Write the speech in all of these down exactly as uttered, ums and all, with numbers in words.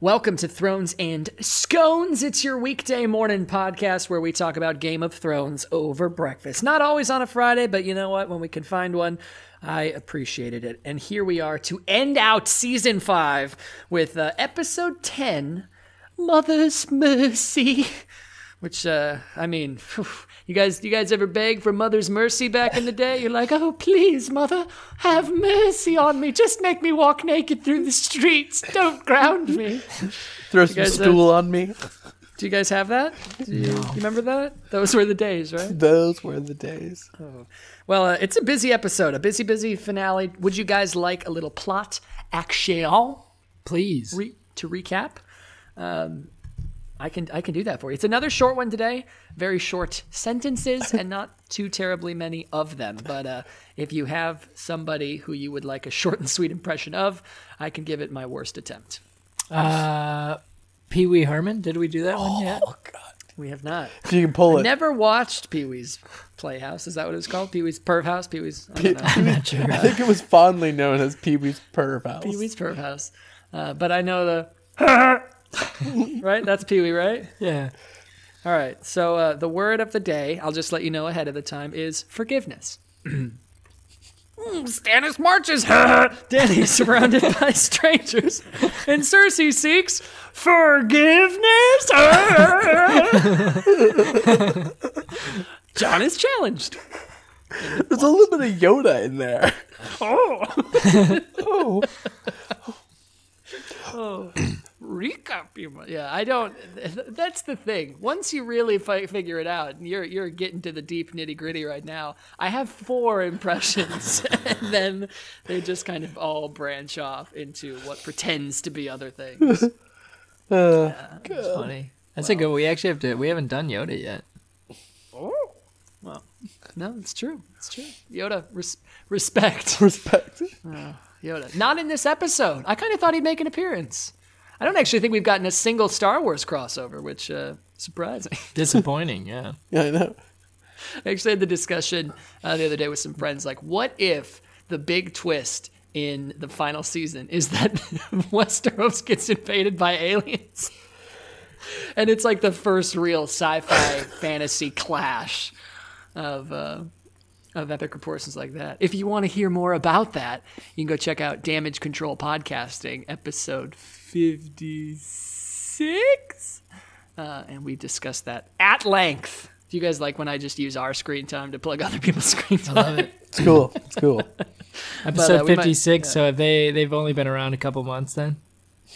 Welcome to Thrones and Scones. It's your weekday morning podcast where we talk about Game of Thrones over breakfast. Not always on a Friday, but you know what? When we can find one, I appreciated it. And here we are to end out season five with uh, episode ten, Mother's Mercy. Which, uh, I mean, you guys, you guys ever beg for Mother's Mercy back in the day? You're like, oh, please, Mother, have mercy on me. Just make me walk naked through the streets. Don't ground me. Throw some stool uh, on me. Do you guys have that? Do you, no. you remember that? Those were the days, right? Those were the days. Oh. Well, uh, it's a busy episode, a busy, busy finale. Would you guys like a little plot action? Please. Re- to recap? Um I can I can do that for you. It's another short one today, very short sentences and not too terribly many of them. But uh, if you have somebody who you would like a short and sweet impression of, I can give it my worst attempt. Uh, Pee-wee Herman, did we do that oh, one yet? Oh, God. We have not. You can pull I it. Never watched Pee-wee's Playhouse. Is that what it was called? Pee-wee's Perv House? Pee-wee's, I don't know. I'm not sure. I think it was fondly known as Pee-wee's Perv House. Pee-wee's Perv House. Uh, but I know the... Right? That's Pee-wee, right? Yeah. All right. So uh, the word of the day, I'll just let you know ahead of the time, is forgiveness. mm, Stannis marches. Dany surrounded by strangers. And Cersei seeks forgiveness. John is challenged. There's a little bit of Yoda in there. Oh. oh. Oh. Recap, yeah. I don't. That's the thing. Once you really fi- figure it out, and you're you're getting to the deep nitty gritty right now. I have four impressions, and then they just kind of all branch off into what pretends to be other things. Uh, yeah, that's funny. That's well, a good. We actually have to. We haven't done Yoda yet. Oh, well, no, it's true. It's true. Yoda, res- respect, respect. Uh, Yoda, not in this episode. I kind of thought he'd make an appearance. I don't actually think we've gotten a single Star Wars crossover, which uh, surprising. Disappointing, yeah. Yeah, I know. I actually had the discussion uh, the other day with some friends, like, what if the big twist in the final season is that Westeros gets invaded by aliens? And it's like the first real sci-fi fantasy clash of... Uh, of epic proportions like that. If you want to hear more about that, you can go check out Damage Control Podcasting, episode fifty-six. Uh, and we discussed that at length. Do you guys like when I just use our screen time to plug other people's screen time? I love it. It's cool. It's cool. Episode but, uh, fifty-six, might, yeah. So have they, they've only been around a couple months then?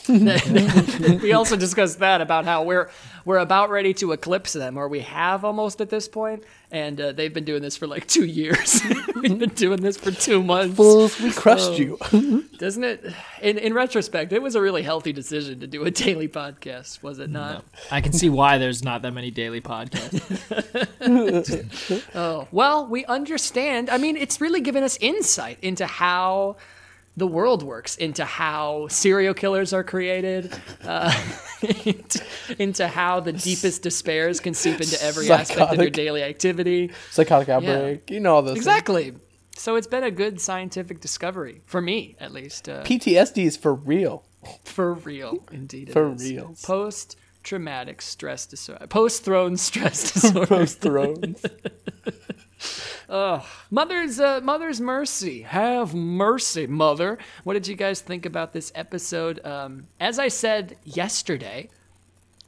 We also discussed that about how we're we're about ready to eclipse them, or we have almost at this point, and uh, they've been doing this for like two years. We've been doing this for two months. Fools, we crushed so, you. Doesn't it? In in retrospect, it was a really healthy decision to do a daily podcast, was it not? No. I can see why there's not that many daily podcasts. Oh well, we understand. I mean, it's really given us insight into how the world works, into how serial killers are created, uh, into how the deepest despairs can seep into every psychotic aspect of your daily activity. Psychotic outbreak, yeah. You know all those exactly things. So it's been a good scientific discovery, for me at least. Uh, P T S D is for real. For real, indeed. It for is. real. Post-traumatic stress disorder. Post-throne stress disorder. Post-throne. Oh, mother's uh, mother's mercy. Have mercy, mother. What did you guys think about this episode? Um, as I said yesterday,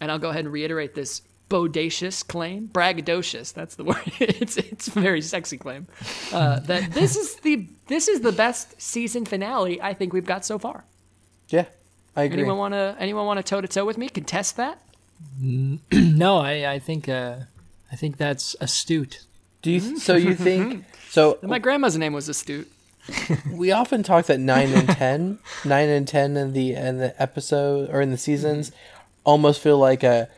and I'll go ahead and reiterate this bodacious claim, braggadocious. That's the word. it's it's a very sexy claim. Uh, that this is the this is the best season finale I think we've got so far. Yeah, I agree. Anyone want to anyone want to toe to toe with me? Contest that? No, I I think uh, I think that's astute. Do you th- so you think so? My grandma's name was Astute. We often talk that nine and ten, nine and ten in the in the episode or in the seasons, mm-hmm. almost feel like a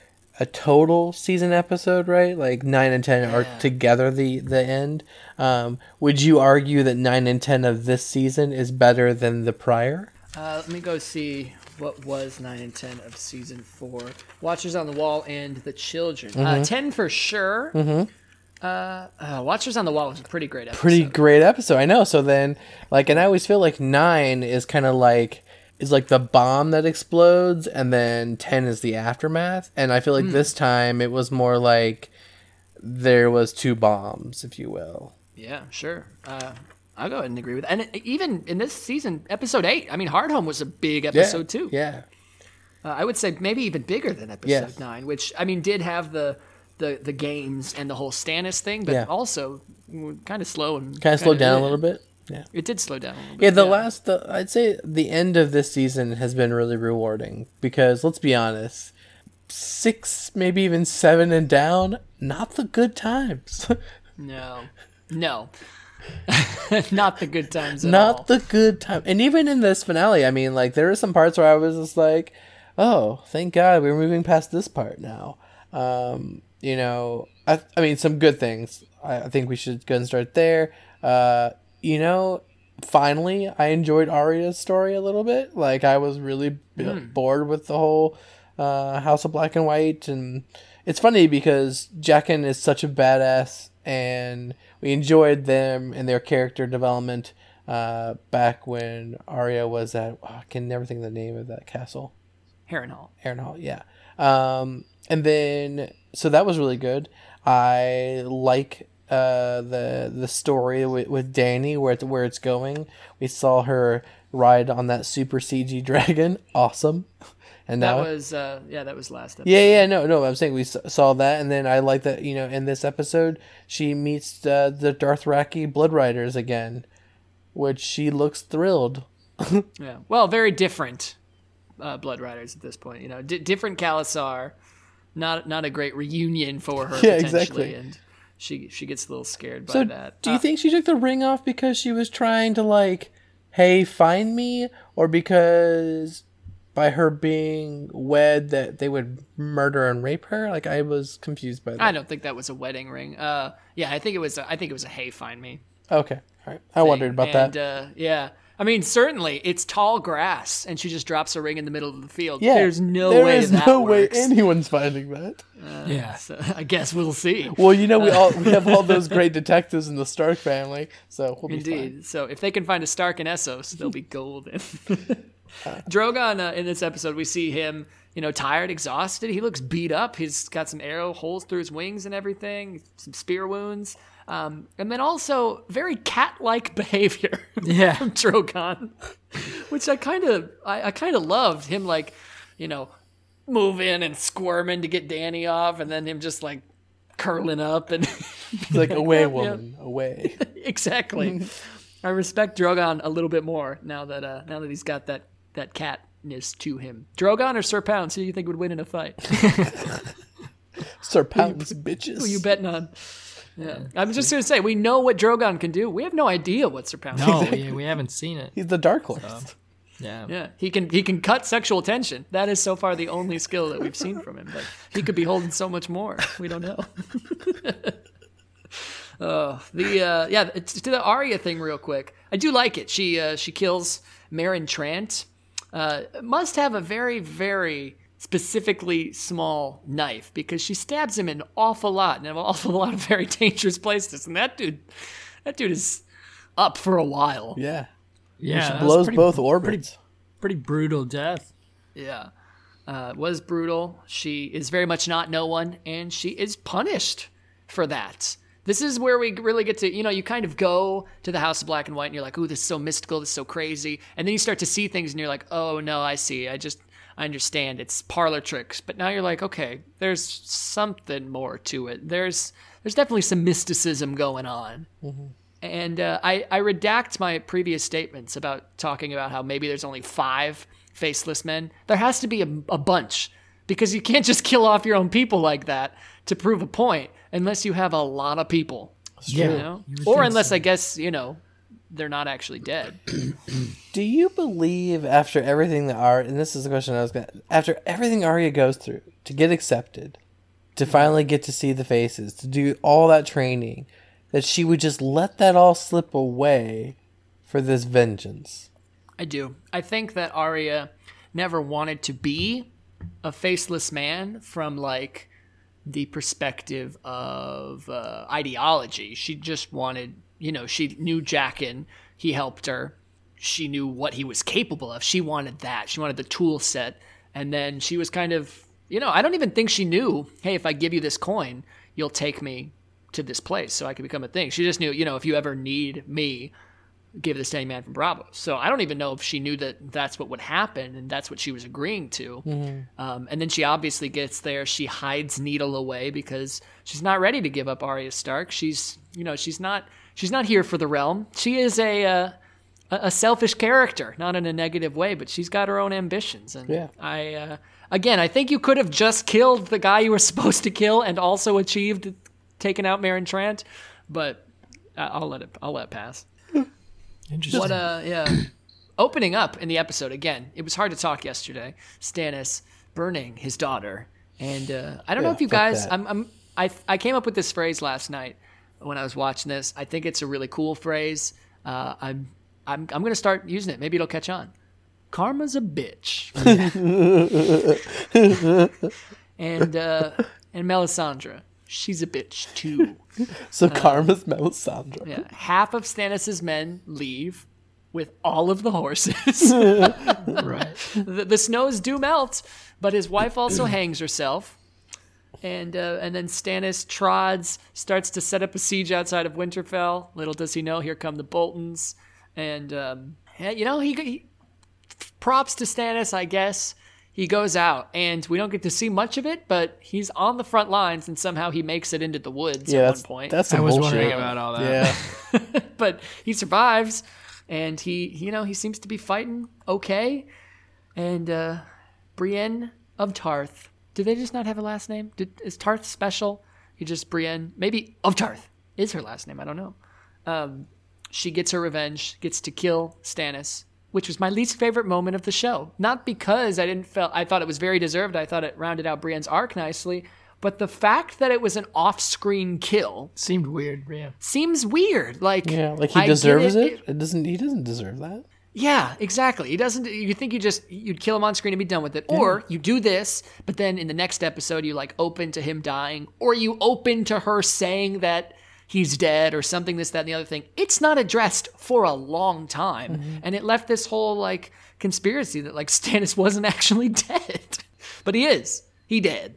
a total season episode, right? Like nine and ten yeah. are together the the end. Um, would you argue that nine and ten of this season is better than the prior? Uh, let me go see what was nine and ten of season four. Watchers on the Wall and the Children. Mm-hmm. Uh, ten for sure. Mm-hmm. Uh, uh, Watchers on the Wall was a pretty great episode. Pretty great episode, I know. So then, like, and I always feel like nine is kind of like is like the bomb that explodes, and then ten is the aftermath. And I feel like mm. this time it was more like there was two bombs, if you will. Yeah, sure. Uh, I'll go ahead and agree with that. And it, even in this season, episode eight, I mean, Hardhome was a big episode yeah, too. Yeah. Uh, I would say maybe even bigger than episode yes. nine, which, I mean, did have the the the games and the whole Stannis thing, but yeah. also kind of slow. and Kind of slowed down yeah. a little bit. Yeah, it did slow down a little bit. Yeah, the yeah. last, the, I'd say the end of this season has been really rewarding because, let's be honest, six, maybe even seven and down, not the good times. No, no, not the good times at not all. the good time. And even in this finale, I mean, like, there are some parts where I was just like, oh, thank God we're moving past this part now. Um, you know, I, I mean, some good things. I, I think we should go and start there. Uh, You know, finally, I enjoyed Arya's story a little bit. Like, I was really b- mm. bored with the whole uh, House of Black and White. And it's funny because Jaqen is such a badass, and we enjoyed them and their character development uh, back when Arya was at... Oh, I can never think of the name of that castle. Harrenhal. Harrenhal, yeah. Um, and then... So that was really good. I like... Uh, the the story with, with Dany, where it's, where it's going. We saw her ride on that super C G dragon. Awesome. And that now, was uh, yeah, that was last episode. Yeah, yeah, no, no. I'm saying we saw that, and then I like that, you know, in this episode she meets uh, the Dothraki Blood Riders again, which she looks thrilled. yeah, well, very different uh, Blood Riders at this point. You know, D- different Khalasar. Not not a great reunion for her. Yeah, potentially. Exactly. And, She she gets a little scared by so that. Do you uh, think she took the ring off because she was trying to, like, hey, find me? Or because by her being wed that they would murder and rape her? Like, I was confused by that. I don't think that was a wedding ring. Uh, yeah, I think it was. A, I think it was a hey, find me. Okay, all right. I thing. wondered about and, that. Uh, yeah, I mean, certainly it's tall grass, and she just drops a ring in the middle of the field. Yeah, there's no there way. There's no works. way anyone's finding that. Uh, yeah, so I guess we'll see. Well, you know, we all we have all those great detectives in the Stark family, so we'll be indeed. Fine. So if they can find a Stark in Essos, they'll be golden. uh, Drogon uh, in this episode, we see him, you know, tired, exhausted. He looks beat up. He's got some arrow holes through his wings and everything. Some spear wounds. Um, and then also very cat-like behavior yeah. from Drogon, which I kind of I, I kind of loved him, like, you know, moving and squirming to get Dany off, and then him just like curling up and like away, woman, yeah. away. Exactly. I respect Drogon a little bit more now that uh, now that he's got that that catness to him. Drogon or Ser Pounce? Who do you think would win in a fight? Ser Pounce, who you, bitches. Who you betting on? Yeah, I'm just gonna say we know what Drogon can do. We have no idea what Ser Pounce. No, yeah, we haven't seen it. He's the dark horse. So, yeah, yeah, he can he can cut sexual tension. That is so far the only skill that we've seen from him. But he could be holding so much more. We don't know. uh, the uh, yeah, to the Arya thing real quick. I do like it. She uh, she kills Meryn Trant. Uh, must have a very very. specifically small knife, because she stabs him an awful lot and an awful lot of very dangerous places, and that dude that dude is up for a while. Yeah. Yeah. She blows pretty, both orbits. Pretty, pretty brutal death. Yeah. Uh was brutal. She is very much not no one, and she is punished for that. This is where we really get to, you know, you kind of go to the House of Black and White and you're like, ooh, this is so mystical, this is so crazy. And then you start to see things and you're like, oh no, I see. I just I understand it's parlor tricks, but now you're like, okay, there's something more to it. There's there's definitely some mysticism going on. Mm-hmm. And uh, I, I redact my previous statements about talking about how maybe there's only five faceless men. There has to be a, a bunch, because you can't just kill off your own people like that to prove a point unless you have a lot of people. Yeah. You know? You or unless, so. I guess, you know, they're not actually dead. Do you believe after everything that Arya, and this is the question I was going to, after everything Arya goes through to get accepted, to finally get to see the faces, to do all that training, that she would just let that all slip away for this vengeance? I do. I think that Arya never wanted to be a faceless man from, like, the perspective of uh, ideology. She just wanted... You know, she knew Jaqen. He helped her. she knew what he was capable of. She wanted that. She wanted the tool set. And then she was kind of, you know, I don't even think she knew, hey, if I give you this coin, you'll take me to this place so I can become a thing. She just knew, you know, if you ever need me, give this to any man from Bravo. So I don't even know if she knew that that's what would happen and that's what she was agreeing to. Mm-hmm. Um, and then she obviously gets there. She hides Needle away because she's not ready to give up Arya Stark. She's, you know, she's not, she's not here for the realm. She is a, uh, a selfish character, not in a negative way, but she's got her own ambitions. And yeah. I, uh, again, I think you could have just killed the guy you were supposed to kill and also achieved taking out Meryn Trant, but I'll let it, I'll let it pass. Interesting. What uh yeah. Opening up in the episode again, it was hard to talk yesterday. Stannis burning his daughter, and uh, I don't yeah, know if you guys. I'm, I'm I I came up with this phrase last night when I was watching this. I think it's a really cool phrase. Uh, I'm I'm I'm gonna start using it. Maybe it'll catch on. Karma's a bitch. and uh, and Melisandre, she's a bitch too. So Karma's um, Melisandre. Yeah, half of Stannis's men leave with all of the horses. Right. The, the snows do melt, but his wife also hangs herself, and uh, and then Stannis trods starts to set up a siege outside of Winterfell. Little does he know, here come the Boltons, and um, you know he, he. Props to Stannis, I guess. He goes out, and we don't get to see much of it, but he's on the front lines, and somehow he makes it into the woods yeah, at one point. That's I was wondering about all that. Yeah. But he survives, and he, you know, he seems to be fighting okay. And uh, Brienne of Tarth. Do they just not have a last name? Did, is Tarth special? He just Brienne. Maybe of Tarth is her last name. I don't know. Um, she gets her revenge, gets to kill Stannis, which was my least favorite moment of the show. Not because I didn't felt I thought it was very deserved. I thought it rounded out Brienne's arc nicely, but the fact that it was an off-screen kill seemed weird. Yeah, seems weird. Like yeah, like he I deserves it. It. it. It doesn't. He doesn't deserve that. Yeah, exactly. He doesn't. You think you just you'd kill him on screen and be done with it, yeah. Or you do this, but then in the next episode you like open to him dying, or you open to her saying that he's dead or something, this, that, and the other thing. It's not addressed for a long time. Mm-hmm. And it left this whole like conspiracy that like Stannis wasn't actually dead, but he is, he did.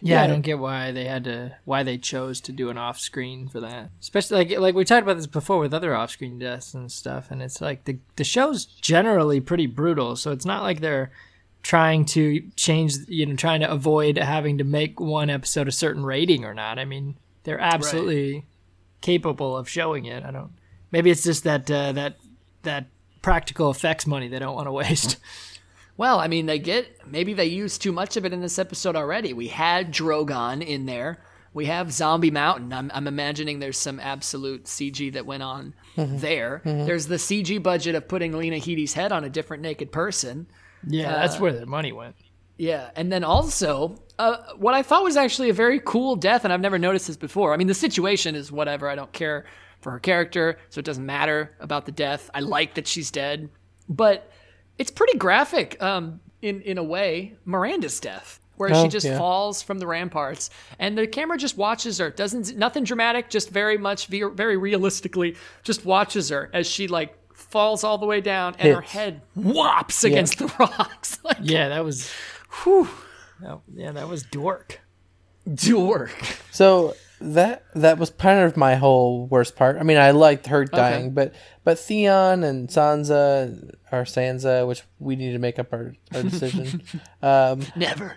Yeah, yeah. I don't get why they had to, why they chose to do an off screen for that. Especially like, like we talked about this before with other off screen deaths and stuff. And it's like the, the show's generally pretty brutal. So it's not like they're trying to change, you know, trying to avoid having to make one episode a certain rating or not. I mean, they're absolutely right. capable of showing it. I don't. Maybe it's just that uh, that that practical effects money they don't want to waste. Well, I mean, they get maybe they used too much of it in this episode already. We had Drogon in there. We have Zombie Mountain. I'm, I'm imagining there's some absolute C G that went on mm-hmm. there. Mm-hmm. There's the C G budget of putting Lena Headey's head on a different naked person. Yeah, uh, that's where the money went. Yeah, and then also, uh, what I thought was actually a very cool death, and I've never noticed this before. I mean, the situation is whatever. I don't care for her character, so it doesn't matter about the death. I like that she's dead, but it's pretty graphic um, in, in a way, Miranda's death, where oh, she just yeah. falls from the ramparts, and the camera just watches her. Doesn't Nothing dramatic, just very much, very realistically, just watches her as she, like, falls all the way down, and Hits. her head whops yeah. against the rocks. Like, yeah, that was... Whew. Oh, yeah, that was dork. Dork. So that that was part of my whole worst part. I mean, I liked her dying, okay. but but Theon and Sansa, or Sansa, which we need to make up our, our decision. um, Never.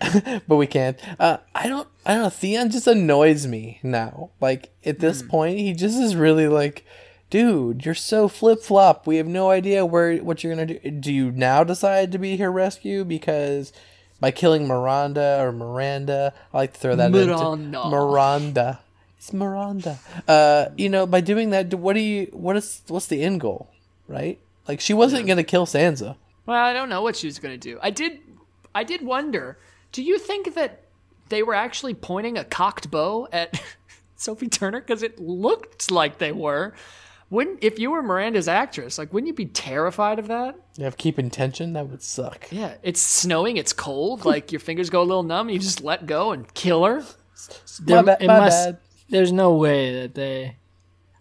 But we can't. Uh, I don't. I don't know. Theon just annoys me now. Like at this mm. point, he just is really like, dude, you're so flip flop. We have no idea where what you're gonna do. Do you now decide to be her rescue because? By killing Miranda or Miranda, I like to throw that in. Miranda, it's Miranda. Uh, you know, by doing that, what do you? What is? What's the end goal? Right? Like she wasn't yeah. gonna kill Sansa. Well, I don't know what she was gonna do. I did, I did wonder. Do you think that they were actually pointing a cocked bow at Sophie Turner? Because it looked like they were. Wouldn't if you were Miranda's actress, like, wouldn't you be terrified of that? You have keep intention. That would suck. Yeah, it's snowing. It's cold. Like your fingers go a little numb. And you just let go and kill her. There, my bad. My must, bad. There's no way that they.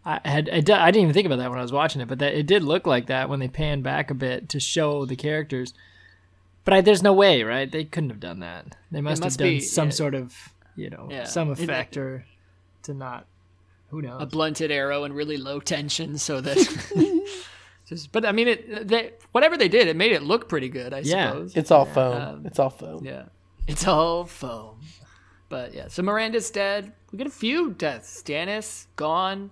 I had I didn't even think about that when I was watching it, but that it did look like that when they panned back a bit to show the characters. But I, there's no way, right? They couldn't have done that. They must, must have done be, some yeah. sort of, you know, yeah. some effect it, or to not. Who knows? A blunted arrow and really low tension, so that. just, but I mean, it. They, whatever they did, it made it look pretty good. I yeah. suppose it's all foam. Um, it's all foam. Yeah, it's all foam. But yeah, so Miranda's dead. We get a few deaths. Stannis gone.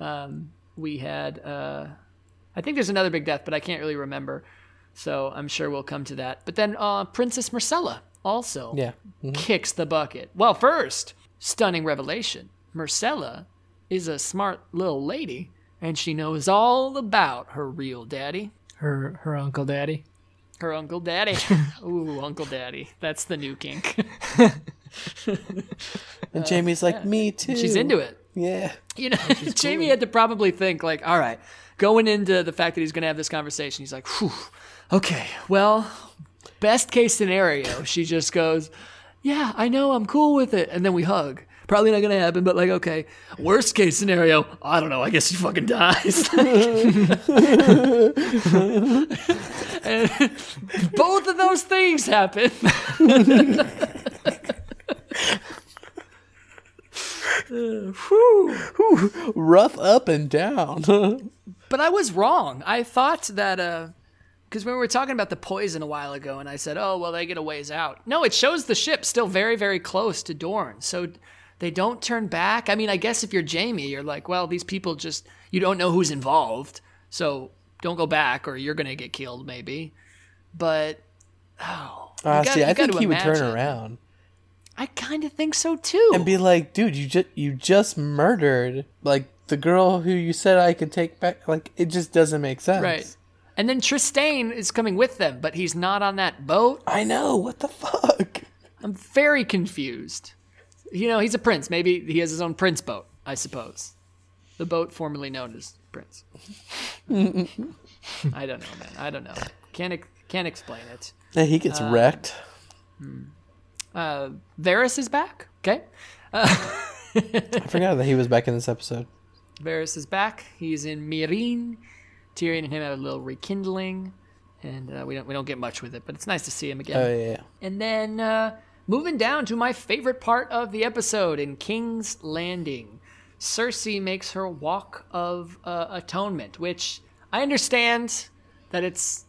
Um, we had. Uh, I think there's another big death, but I can't really remember. So I'm sure we'll come to that. But then uh, Princess Myrcella also yeah. mm-hmm. kicks the bucket. Well, first, stunning revelation. Myrcella is a smart little lady, and she knows all about her real daddy. Her her Uncle Daddy. Her Uncle Daddy. Ooh, Uncle Daddy. That's the new kink. And Jamie's like, uh, yeah. me too. And she's into it. Yeah. You know, Jamie cool. had to probably think like, all right, going into the fact that he's going to have this conversation, he's like, whew. Okay, well, best case scenario, she just goes, yeah, I know, I'm cool with it. And then we hug. Probably not going to happen, but like, okay, worst case scenario, I don't know, I guess she fucking dies. Both of those things happen. Uh, whew. Whew. Rough up and down. But I was wrong. I thought that... Uh, Because we were talking about the poison a while ago, and I said, oh, well, they get a ways out. No, it shows the ship still very, very close to Dorne. So they don't turn back. I mean, I guess if you're Jamie, you're like, well, these people just, you don't know who's involved. So don't go back or you're going to get killed maybe. But, oh. Uh, gotta, see, I think he imagine. would turn around. I kind of think so too. And be like, dude, you just, you just murdered, like, the girl who you said I could take back. Like, it just doesn't make sense. Right. And then Trystane is coming with them, but he's not on that boat. I know. What the fuck? I'm very confused. You know, he's a prince. Maybe he has his own prince boat, I suppose. The boat formerly known as Prince. I don't know, man. I don't know. Can't can't explain it. Yeah, he gets um, wrecked. Hmm. Uh, Varys is back. Okay. Uh, I forgot that he was back in this episode. Varys is back. He's in Meereen. Tyrion and him had a little rekindling, and uh, we don't we don't get much with it, but it's nice to see him again. Oh yeah. And then uh, moving down to my favorite part of the episode in King's Landing, Cersei makes her walk of uh, atonement, which I understand that it's.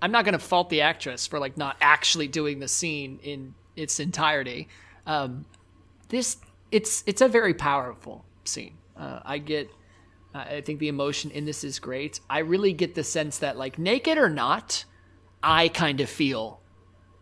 I'm not going to fault the actress for like not actually doing the scene in its entirety. Um, this it's it's a very powerful scene. Uh, I get. I think the emotion in this is great. I really get the sense that, like, naked or not, I kind of feel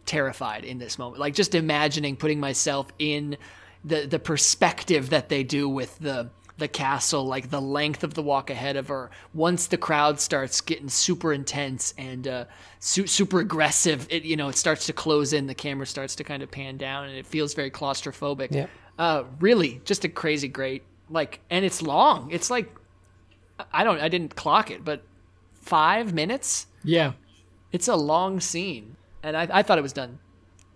terrified in this moment. Like, just imagining putting myself in the the perspective that they do with the the castle, like the length of the walk ahead of her. Once the crowd starts getting super intense and uh, su- super aggressive, it you know it starts to close in. The camera starts to kind of pan down, and it feels very claustrophobic. Yeah. Uh, really, just a crazy great like, and it's long. It's like. I don't, I didn't clock it, but five minutes? Yeah. It's a long scene. And I, I thought it was done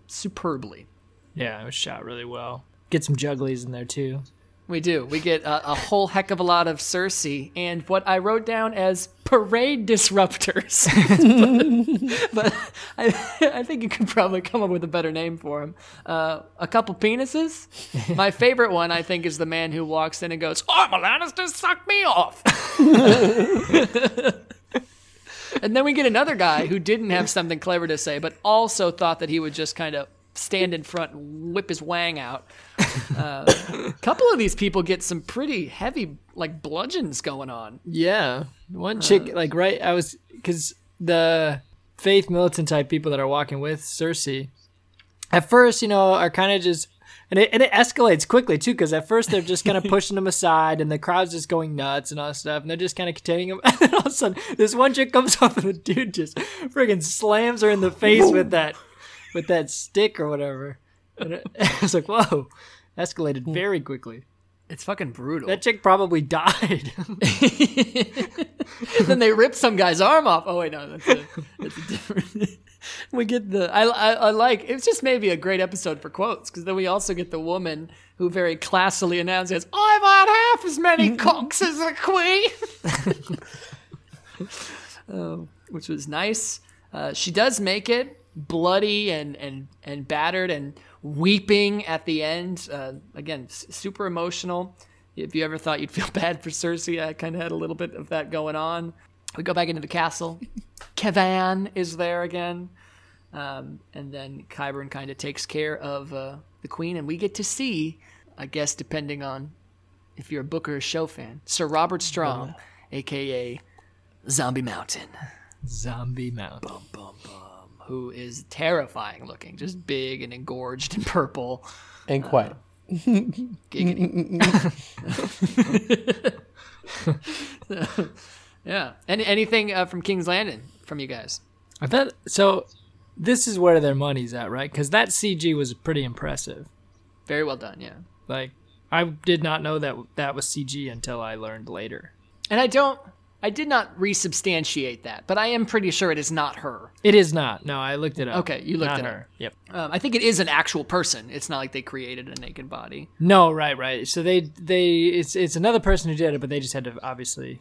superbly. Yeah, it was shot really well. Get some jugglies in there too. We do. We get a, a whole heck of a lot of Cersei and what I wrote down as parade disruptors. but but I, I think you could probably come up with a better name for them. Uh, a couple penises. My favorite one, I think, is the man who walks in and goes, oh, my Lannisters sucked me off. And then we get another guy who didn't have something clever to say, but also thought that he would just kind of stand in front and whip his wang out. Uh, a couple of these people get some pretty heavy like bludgeons going on. Yeah, one chick uh, like right I was because the faith militant type people that are walking with Cersei at first, you know, are kind of just and it, and it escalates quickly too, because at first they're just kind of pushing them aside and the crowd's just going nuts and all that stuff and they're just kind of containing them, and then all of a sudden this one chick comes up and the dude just friggin' slams her in the face Whoa. with that with that stick or whatever. And I was like, whoa, escalated very quickly. It's fucking brutal. That chick probably died. Then they ripped some guy's arm off. Oh wait, no, that's a, that's a different. We get the I, I I like it's just maybe a great episode for quotes, because then we also get the woman who very classily announces, "I've had half as many cocks as a queen," oh, which was nice. Uh, she does make it bloody and and and battered and weeping at the end. Uh, again, s- super emotional. If you ever thought you'd feel bad for Cersei, I kind of had a little bit of that going on. We go back into the castle. Kavan is there again. Um, and then Qyburn kind of takes care of uh, the queen. And we get to see, I guess, depending on if you're a book or a show fan, Sir Robert Strong, oh. a k a. Zombie Mountain. Zombie Mountain. Bum, bum, bum. Who is terrifying looking, just big and engorged and purple. And quiet. Uh, giggity. so, yeah. Any, anything uh, from King's Landing from you guys? I bet. So this is where their money's at, right? Because that C G was pretty impressive. Very well done, yeah. Like, I did not know that that was C G until I learned later. And I don't... I did not resubstantiate that, but I am pretty sure it is not her. It is not. No, I looked it up. Okay, you looked not it her. Up. Yep. Um, I think it is an actual person. It's not like they created a naked body. No, right, right. So they, they, it's it's another person who did it, but they just had to obviously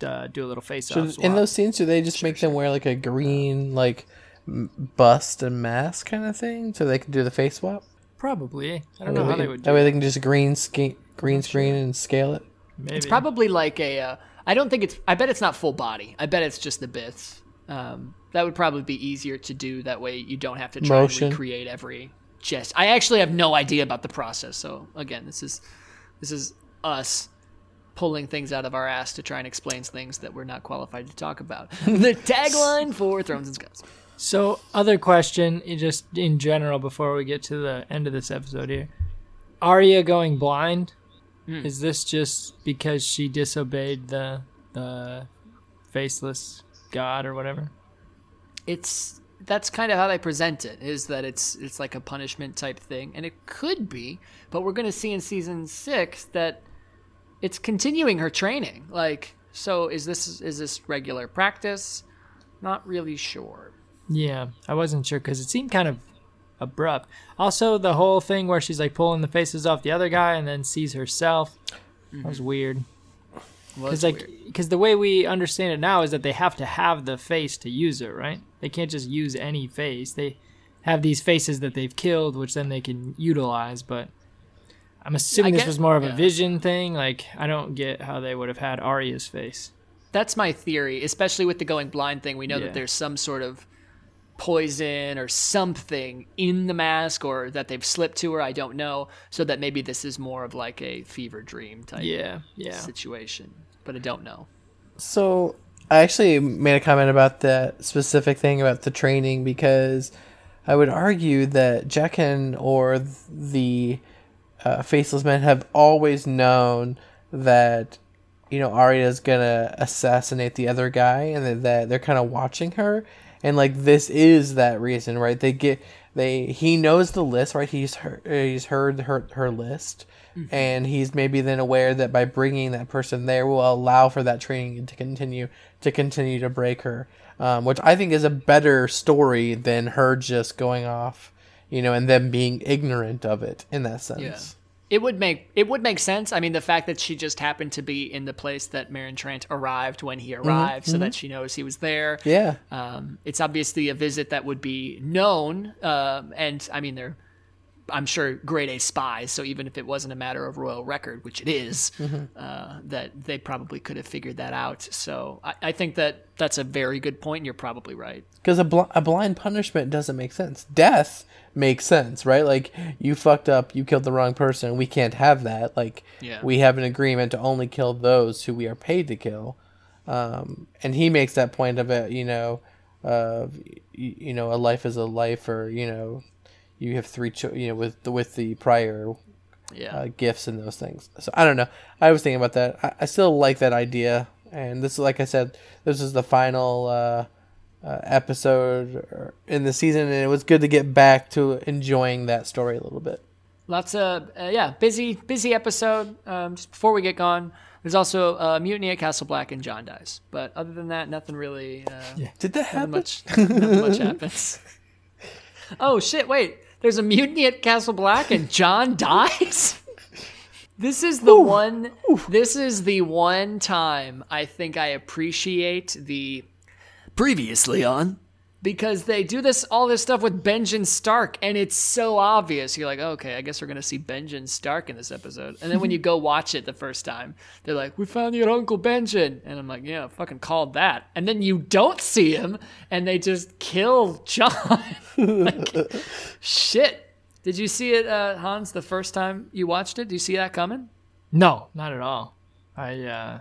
uh, do a little face-off. So in those scenes, do they just sure, make sure. them wear like a green like bust and mask kind of thing so they can do the face swap? Probably. I don't that know way, how they would do that. That way they can just green, sca- green screen and scale it? Maybe. It's probably like a... Uh, I don't think it's, I bet it's not full body. I bet it's just the bits. Um, that would probably be easier to do. That way you don't have to try Motion. and recreate every gest. I actually have no idea about the process. So again, this is, this is us pulling things out of our ass to try and explain things that we're not qualified to talk about. The tagline for Thrones and Scones. So other question, just in general, before we get to the end of this episode here, Arya going blind. Mm. Is this just because she disobeyed the the faceless god or whatever? It's that's kind of how they present it, is that it's it's like a punishment type thing, and it could be, but we're going to see in season six that it's continuing her training. Like, so is this is this regular practice? Not really sure. Yeah, I wasn't sure because it seemed kind of abrupt. Also, the whole thing where she's like pulling the faces off the other guy and then sees herself, mm-hmm. that was weird. Because like, because the way we understand it now is that they have to have the face to use it, right? They can't just use any face. They have these faces that they've killed, which then they can utilize. But I'm assuming I this guess, was more of yeah. a vision thing. Like, I don't get how they would have had Arya's face. That's my theory, especially with the going blind thing. We know yeah. that there's some sort of poison or something in the mask, or that they've slipped to her. I don't know. So that maybe this is more of like a fever dream type yeah, yeah. situation, but I don't know. So I actually made a comment about that specific thing about the training, because I would argue that Jaqen or the uh, faceless men have always known that, you know, Arya is going to assassinate the other guy, and that they're kind of watching her. And like, this is that reason, right? They get they he knows the list, right? He's heard, he's heard her her list, mm-hmm. and he's maybe then aware that by bringing that person there will allow for that training to continue to continue to break her, um, which I think is a better story than her just going off, you know, and them being ignorant of it in that sense. Yeah. It would make it would make sense. I mean, the fact that she just happened to be in the place that Meryn Trant arrived when he arrived, mm-hmm, so mm-hmm. that she knows he was there. Yeah, um, it's obviously a visit that would be known, uh, and I mean, they're I'm sure grade A spies. So even if it wasn't a matter of royal record, which it is, mm-hmm. uh, that they probably could have figured that out. So I, I think that that's a very good point. And you're probably right, because a, bl- a blind punishment doesn't make sense. Death makes sense, right? Like, you fucked up, you killed the wrong person, we can't have that. Like, yeah. we have an agreement to only kill those who we are paid to kill, um and he makes that point of it, you know, uh you, you know, a life is a life, or you know, you have three cho- you know, with the with the prior yeah. uh, gifts and those things. So I don't know, I was thinking about that. I, I still like that idea, and this is, like I said, this is the final uh Uh, episode in the season, and it was good to get back to enjoying that story a little bit. Lots of, uh, yeah, busy, busy episode. Um, just before we get gone, there's also uh, Mutiny at Castle Black and Jon dies. But other than that, nothing really. Uh, yeah. Did that happen? Much, nothing much happens. Oh, shit, wait. There's a mutiny at Castle Black and Jon dies? This is the Ooh. one, this is the one time I think I appreciate the previously on, because they do this, all this stuff with Benjen Stark, and it's so obvious. You're like, okay, I guess we're going to see Benjen Stark in this episode. And then when you go watch it the first time, they're like, we found your Uncle Benjen. And I'm like, yeah, I fucking called that. And then you don't see him, and they just kill Jon. Like, shit. Did you see it, uh, Hans, the first time you watched it? Do you see that coming? No, not at all. I uh,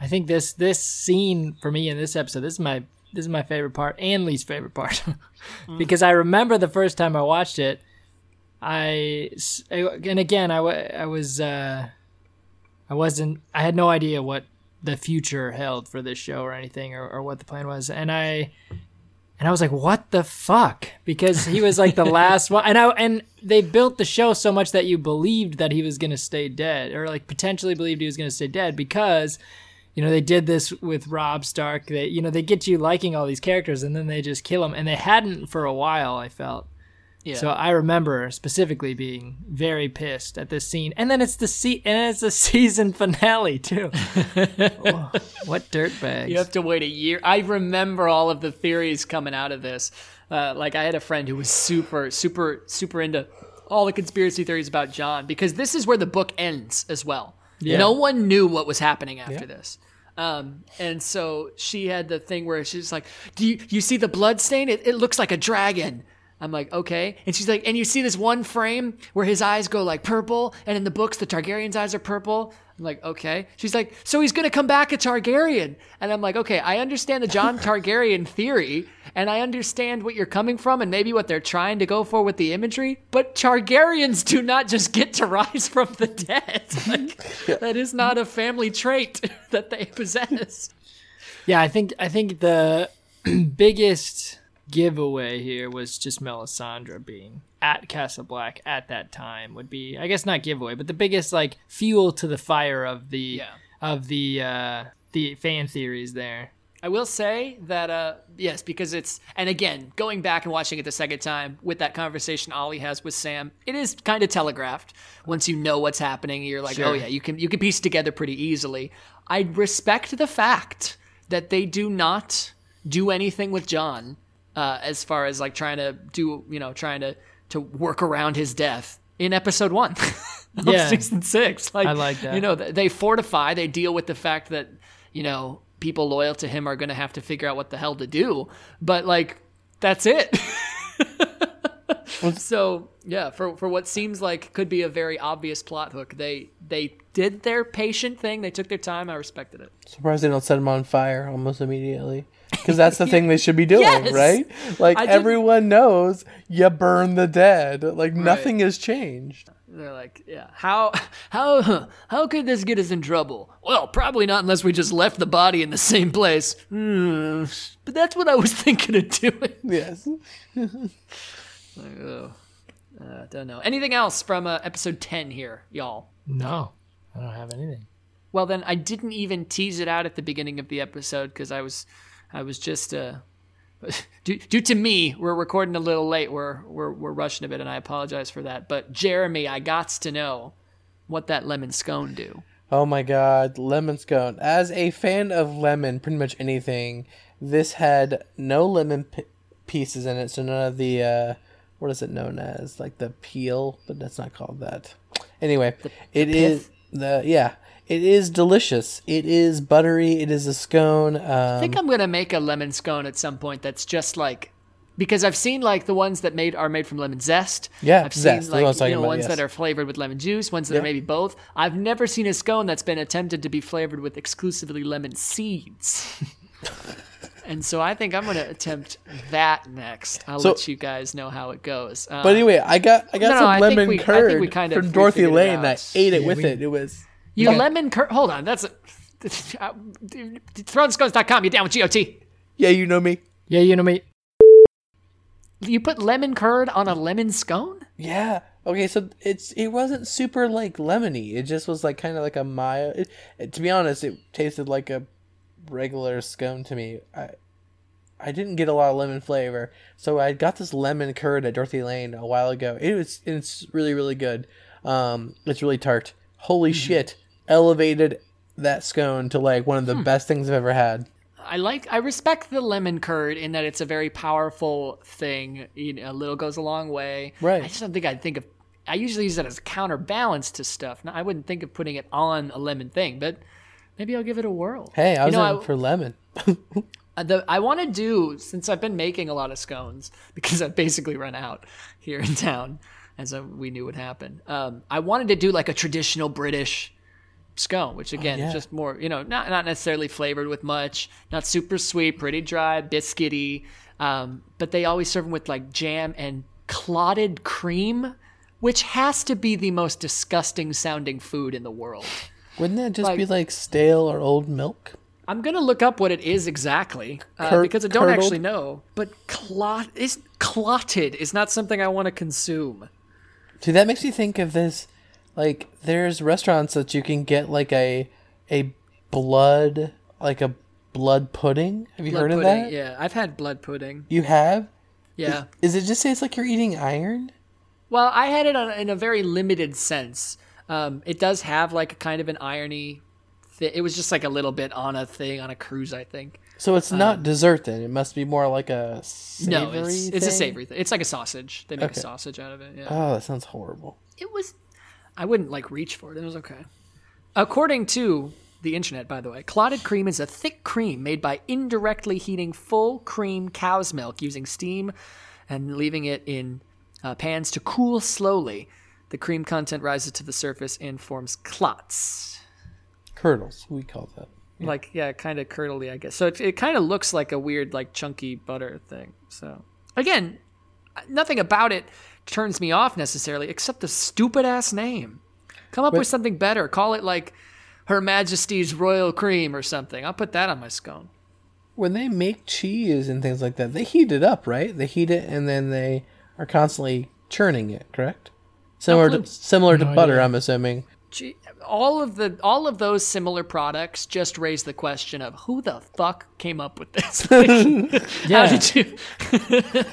I think this this scene for me in this episode, this is my this is my favorite part and least favorite part. Because I remember the first time I watched it, I and again I, I was uh, I wasn't I had no idea what the future held for this show or anything, or, or what the plan was, and I. And I was like, what the fuck? Because he was like the last one. And I, and they built the show so much that you believed that he was going to stay dead, or like potentially believed he was going to stay dead, because, you know, they did this with Robb Stark. They, you know, they get you liking all these characters and then they just kill them. And they hadn't for a while, I felt. Yeah. So I remember specifically being very pissed at this scene. And then it's the se- and it's the season finale, too. Oh, what dirtbags. You have to wait a year. I remember all of the theories coming out of this. Uh, like, I had a friend who was super, super, super into all the conspiracy theories about Jon, because this is where the book ends as well. Yeah. No one knew what was happening after yeah. this. Um, and so she had the thing where she's like, do you, you see the blood stain? It, it looks like a dragon. I'm like, okay. And she's like, and you see this one frame where his eyes go like purple, and in the books, the Targaryen's eyes are purple. I'm like, okay. She's like, so he's going to come back a Targaryen. And I'm like, okay, I understand the Jon Targaryen theory, and I understand what you're coming from and maybe what they're trying to go for with the imagery, but Targaryens do not just get to rise from the dead. Like, yeah. That is not a family trait that they possess. Yeah, I think, I think the biggest giveaway here was just Melisandre being at Castle Black at that time would be, I guess not giveaway, but the biggest like fuel to the fire of the yeah. of the uh, the fan theories there. I will say that uh, yes, because it's, and again, going back and watching it the second time with that conversation Ollie has with Sam, it is kind of telegraphed. Once you know what's happening, you're like, sure. oh yeah, you can you can piece together pretty easily. I respect the fact that they do not do anything with Jon. Uh, as far as like trying to do, you know, trying to, to work around his death in episode one of yeah. season six. Like, I like that. You know, they fortify, they deal with the fact that, you know, people loyal to him are going to have to figure out what the hell to do. But like, that's it. So yeah, for, for what seems like could be a very obvious plot hook, they, they did their patient thing. They took their time. I respected it. Surprised they don't set him on fire almost immediately. Because that's the thing they should be doing, yes! right? Like, everyone knows you burn the dead. Like, right. Nothing has changed. They're like, yeah, how how, how could this get us in trouble? Well, probably not unless we just left the body in the same place. Hmm. But that's what I was thinking of doing. Yes. Like, oh, uh, don't know. Anything else from uh, episode ten here, y'all? No, I don't have anything. Well, then, I didn't even tease it out at the beginning of the episode because I was... I was just uh, due, due to me. We're recording a little late. We're we're we're rushing a bit, and I apologize for that. But Jeremy, I gots to know what that lemon scone do. Oh my God, lemon scone! As a fan of lemon, pretty much anything, this had no lemon p- pieces in it, so none of the uh, what is it known as, like the peel, but that's not called that. Anyway, the, it the is the yeah. It is delicious. It is buttery. It is a scone. Um, I think I'm going to make a lemon scone at some point that's just like, because I've seen like the ones that made are made from lemon zest. Yeah, I've zest. Seen like you know, about, ones yes. that are flavored with lemon juice, ones that yeah. are maybe both. I've never seen a scone that's been attempted to be flavored with exclusively lemon seeds. And so I think I'm going to attempt that next. I'll so, let you guys know how it goes. Um, but anyway, I got I got no, some no, lemon we, curd kind of from Dorothy Lane that ate it yeah, with we, it. It was... You yeah. lemon curd. Hold on, that's a, uh, thrones scones dot com. You down with G O T? Yeah, you know me. Yeah, you know me. You put lemon curd on a lemon scone? Yeah. Okay, so it's it wasn't super like lemony. It just was like kind of like a mild. It, it, to be honest, it tasted like a regular scone to me. I I didn't get a lot of lemon flavor, so I got this lemon curd at Dorothy Lane a while ago. It was it's really really good. Um, it's really tart. Holy mm-hmm. shit! Elevated that scone to like one of the hmm. best things I've ever had. I like, I respect the lemon curd in that it's a very powerful thing. You know, a little goes a long way. Right. I just don't think I'd think of, I usually use that as a counterbalance to stuff. Now, I wouldn't think of putting it on a lemon thing, but maybe I'll give it a whirl. Hey, I was you know, I, for lemon. the, I want to do, since I've been making a lot of scones, because I've basically run out here in town, as I, we knew would happen. Um, I wanted to do like a traditional British scone, which again oh, yeah. is just more, you know, not not necessarily flavored with much, not super sweet, pretty dry, biscuity, um but they always serve them with like jam and clotted cream, which has to be the most disgusting sounding food in the world. Wouldn't that just like, be like stale or old milk? I'm gonna look up what it is exactly, uh, Cur- because I don't curdled? actually know, but clot is clotted is not something I want to consume. See, that makes me think of this. Like, there's restaurants that you can get, like, a a blood, like a blood pudding. Have you blood heard pudding, of that? Yeah, I've had blood pudding. You have? Yeah. Is, is it just taste like you're eating iron? Well, I had it on, in a very limited sense. Um, it does have, like, a kind of an irony thing. It was just, like, a little bit on a thing, on a cruise, I think. So it's not um, dessert, then? It must be more like a savory thing? No, it's, thing? it's a savory thing. It's like a sausage. They make okay. a sausage out of it. Yeah. Oh, that sounds horrible. It was... I wouldn't, like, reach for it. It was okay. According to the internet, by the way, clotted cream is a thick cream made by indirectly heating full cream cow's milk using steam and leaving it in uh, pans to cool slowly. The cream content rises to the surface and forms clots. Curdles, we call that. Yeah. Like, yeah, kind of curdly, I guess. So it, it kind of looks like a weird, like, chunky butter thing. So, again, nothing about it turns me off necessarily, except the stupid ass name. Come up but, with something better. Call it like Her Majesty's Royal Cream or something. I'll put that on my scone. When they make cheese and things like that, they heat it up, right? They heat it and then they are constantly churning it, correct? Similar no to, similar to no butter, idea. I'm assuming. All of the all of those similar products just raise the question of who the fuck came up with this? Like, yeah. How did you?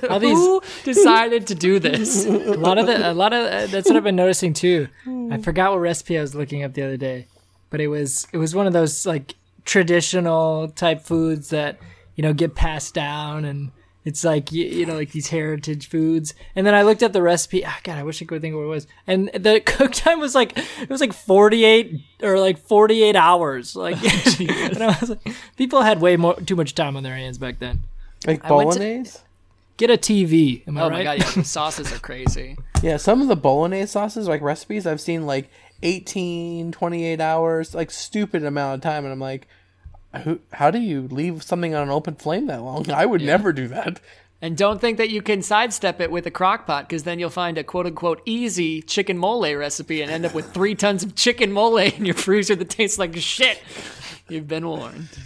All these... Who decided to do this? A lot of the a lot of uh, that's what I've been noticing too. I forgot what recipe I was looking up the other day, but it was it was one of those like traditional type foods that you know get passed down, and it's like you, you know like these heritage foods. And then I looked up the recipe. Oh, God, I wish I could think of what it was. And the cook time was like it was like forty-eight. Or like forty-eight hours, like, and I was like, people had way more too much time on their hands back then. Like bolognese, get a T V. Am I oh right? my god, yeah, the sauces are crazy. Yeah, some of the bolognese sauces, like recipes, I've seen like eighteen, twenty-eight hours, like stupid amount of time, and I'm like, who, how do you leave something on an open flame that long? I would yeah. never do that. And don't think that you can sidestep it with a crock pot, because then you'll find a quote-unquote easy chicken mole recipe and end up with three tons of chicken mole in your freezer that tastes like shit. You've been warned.